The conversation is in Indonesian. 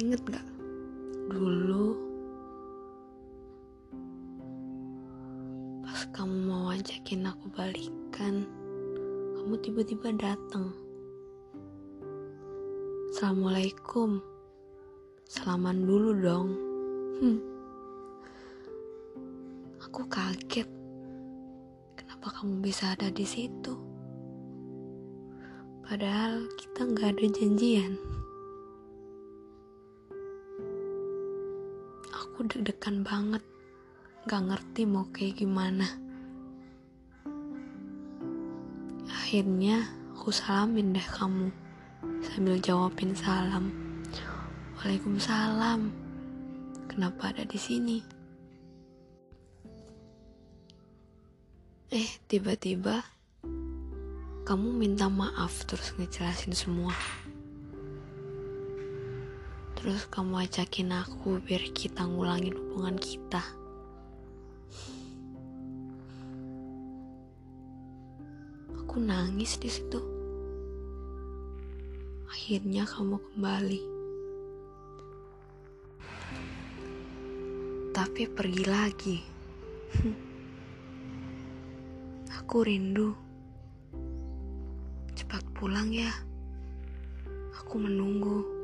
Ingat gak? Dulu pas kamu mau ajakin aku balikan, kamu tiba-tiba datang. Assalamualaikum. Salaman dulu dong. Aku kaget. Kenapa kamu bisa ada di situ? Padahal kita gak ada janjian. Aku deg-degan banget. Gak ngerti mau kayak gimana. Akhirnya aku salamin deh kamu, sambil jawabin salam. Waalaikumsalam. Kenapa ada di sini? Tiba-tiba kamu minta maaf terus ngejelasin semua. Terus kamu ajakin aku biar kita ngulangin hubungan kita. Aku nangis di situ. Akhirnya kamu kembali. Tapi pergi lagi. Aku rindu. Cepat pulang ya. Aku menunggu.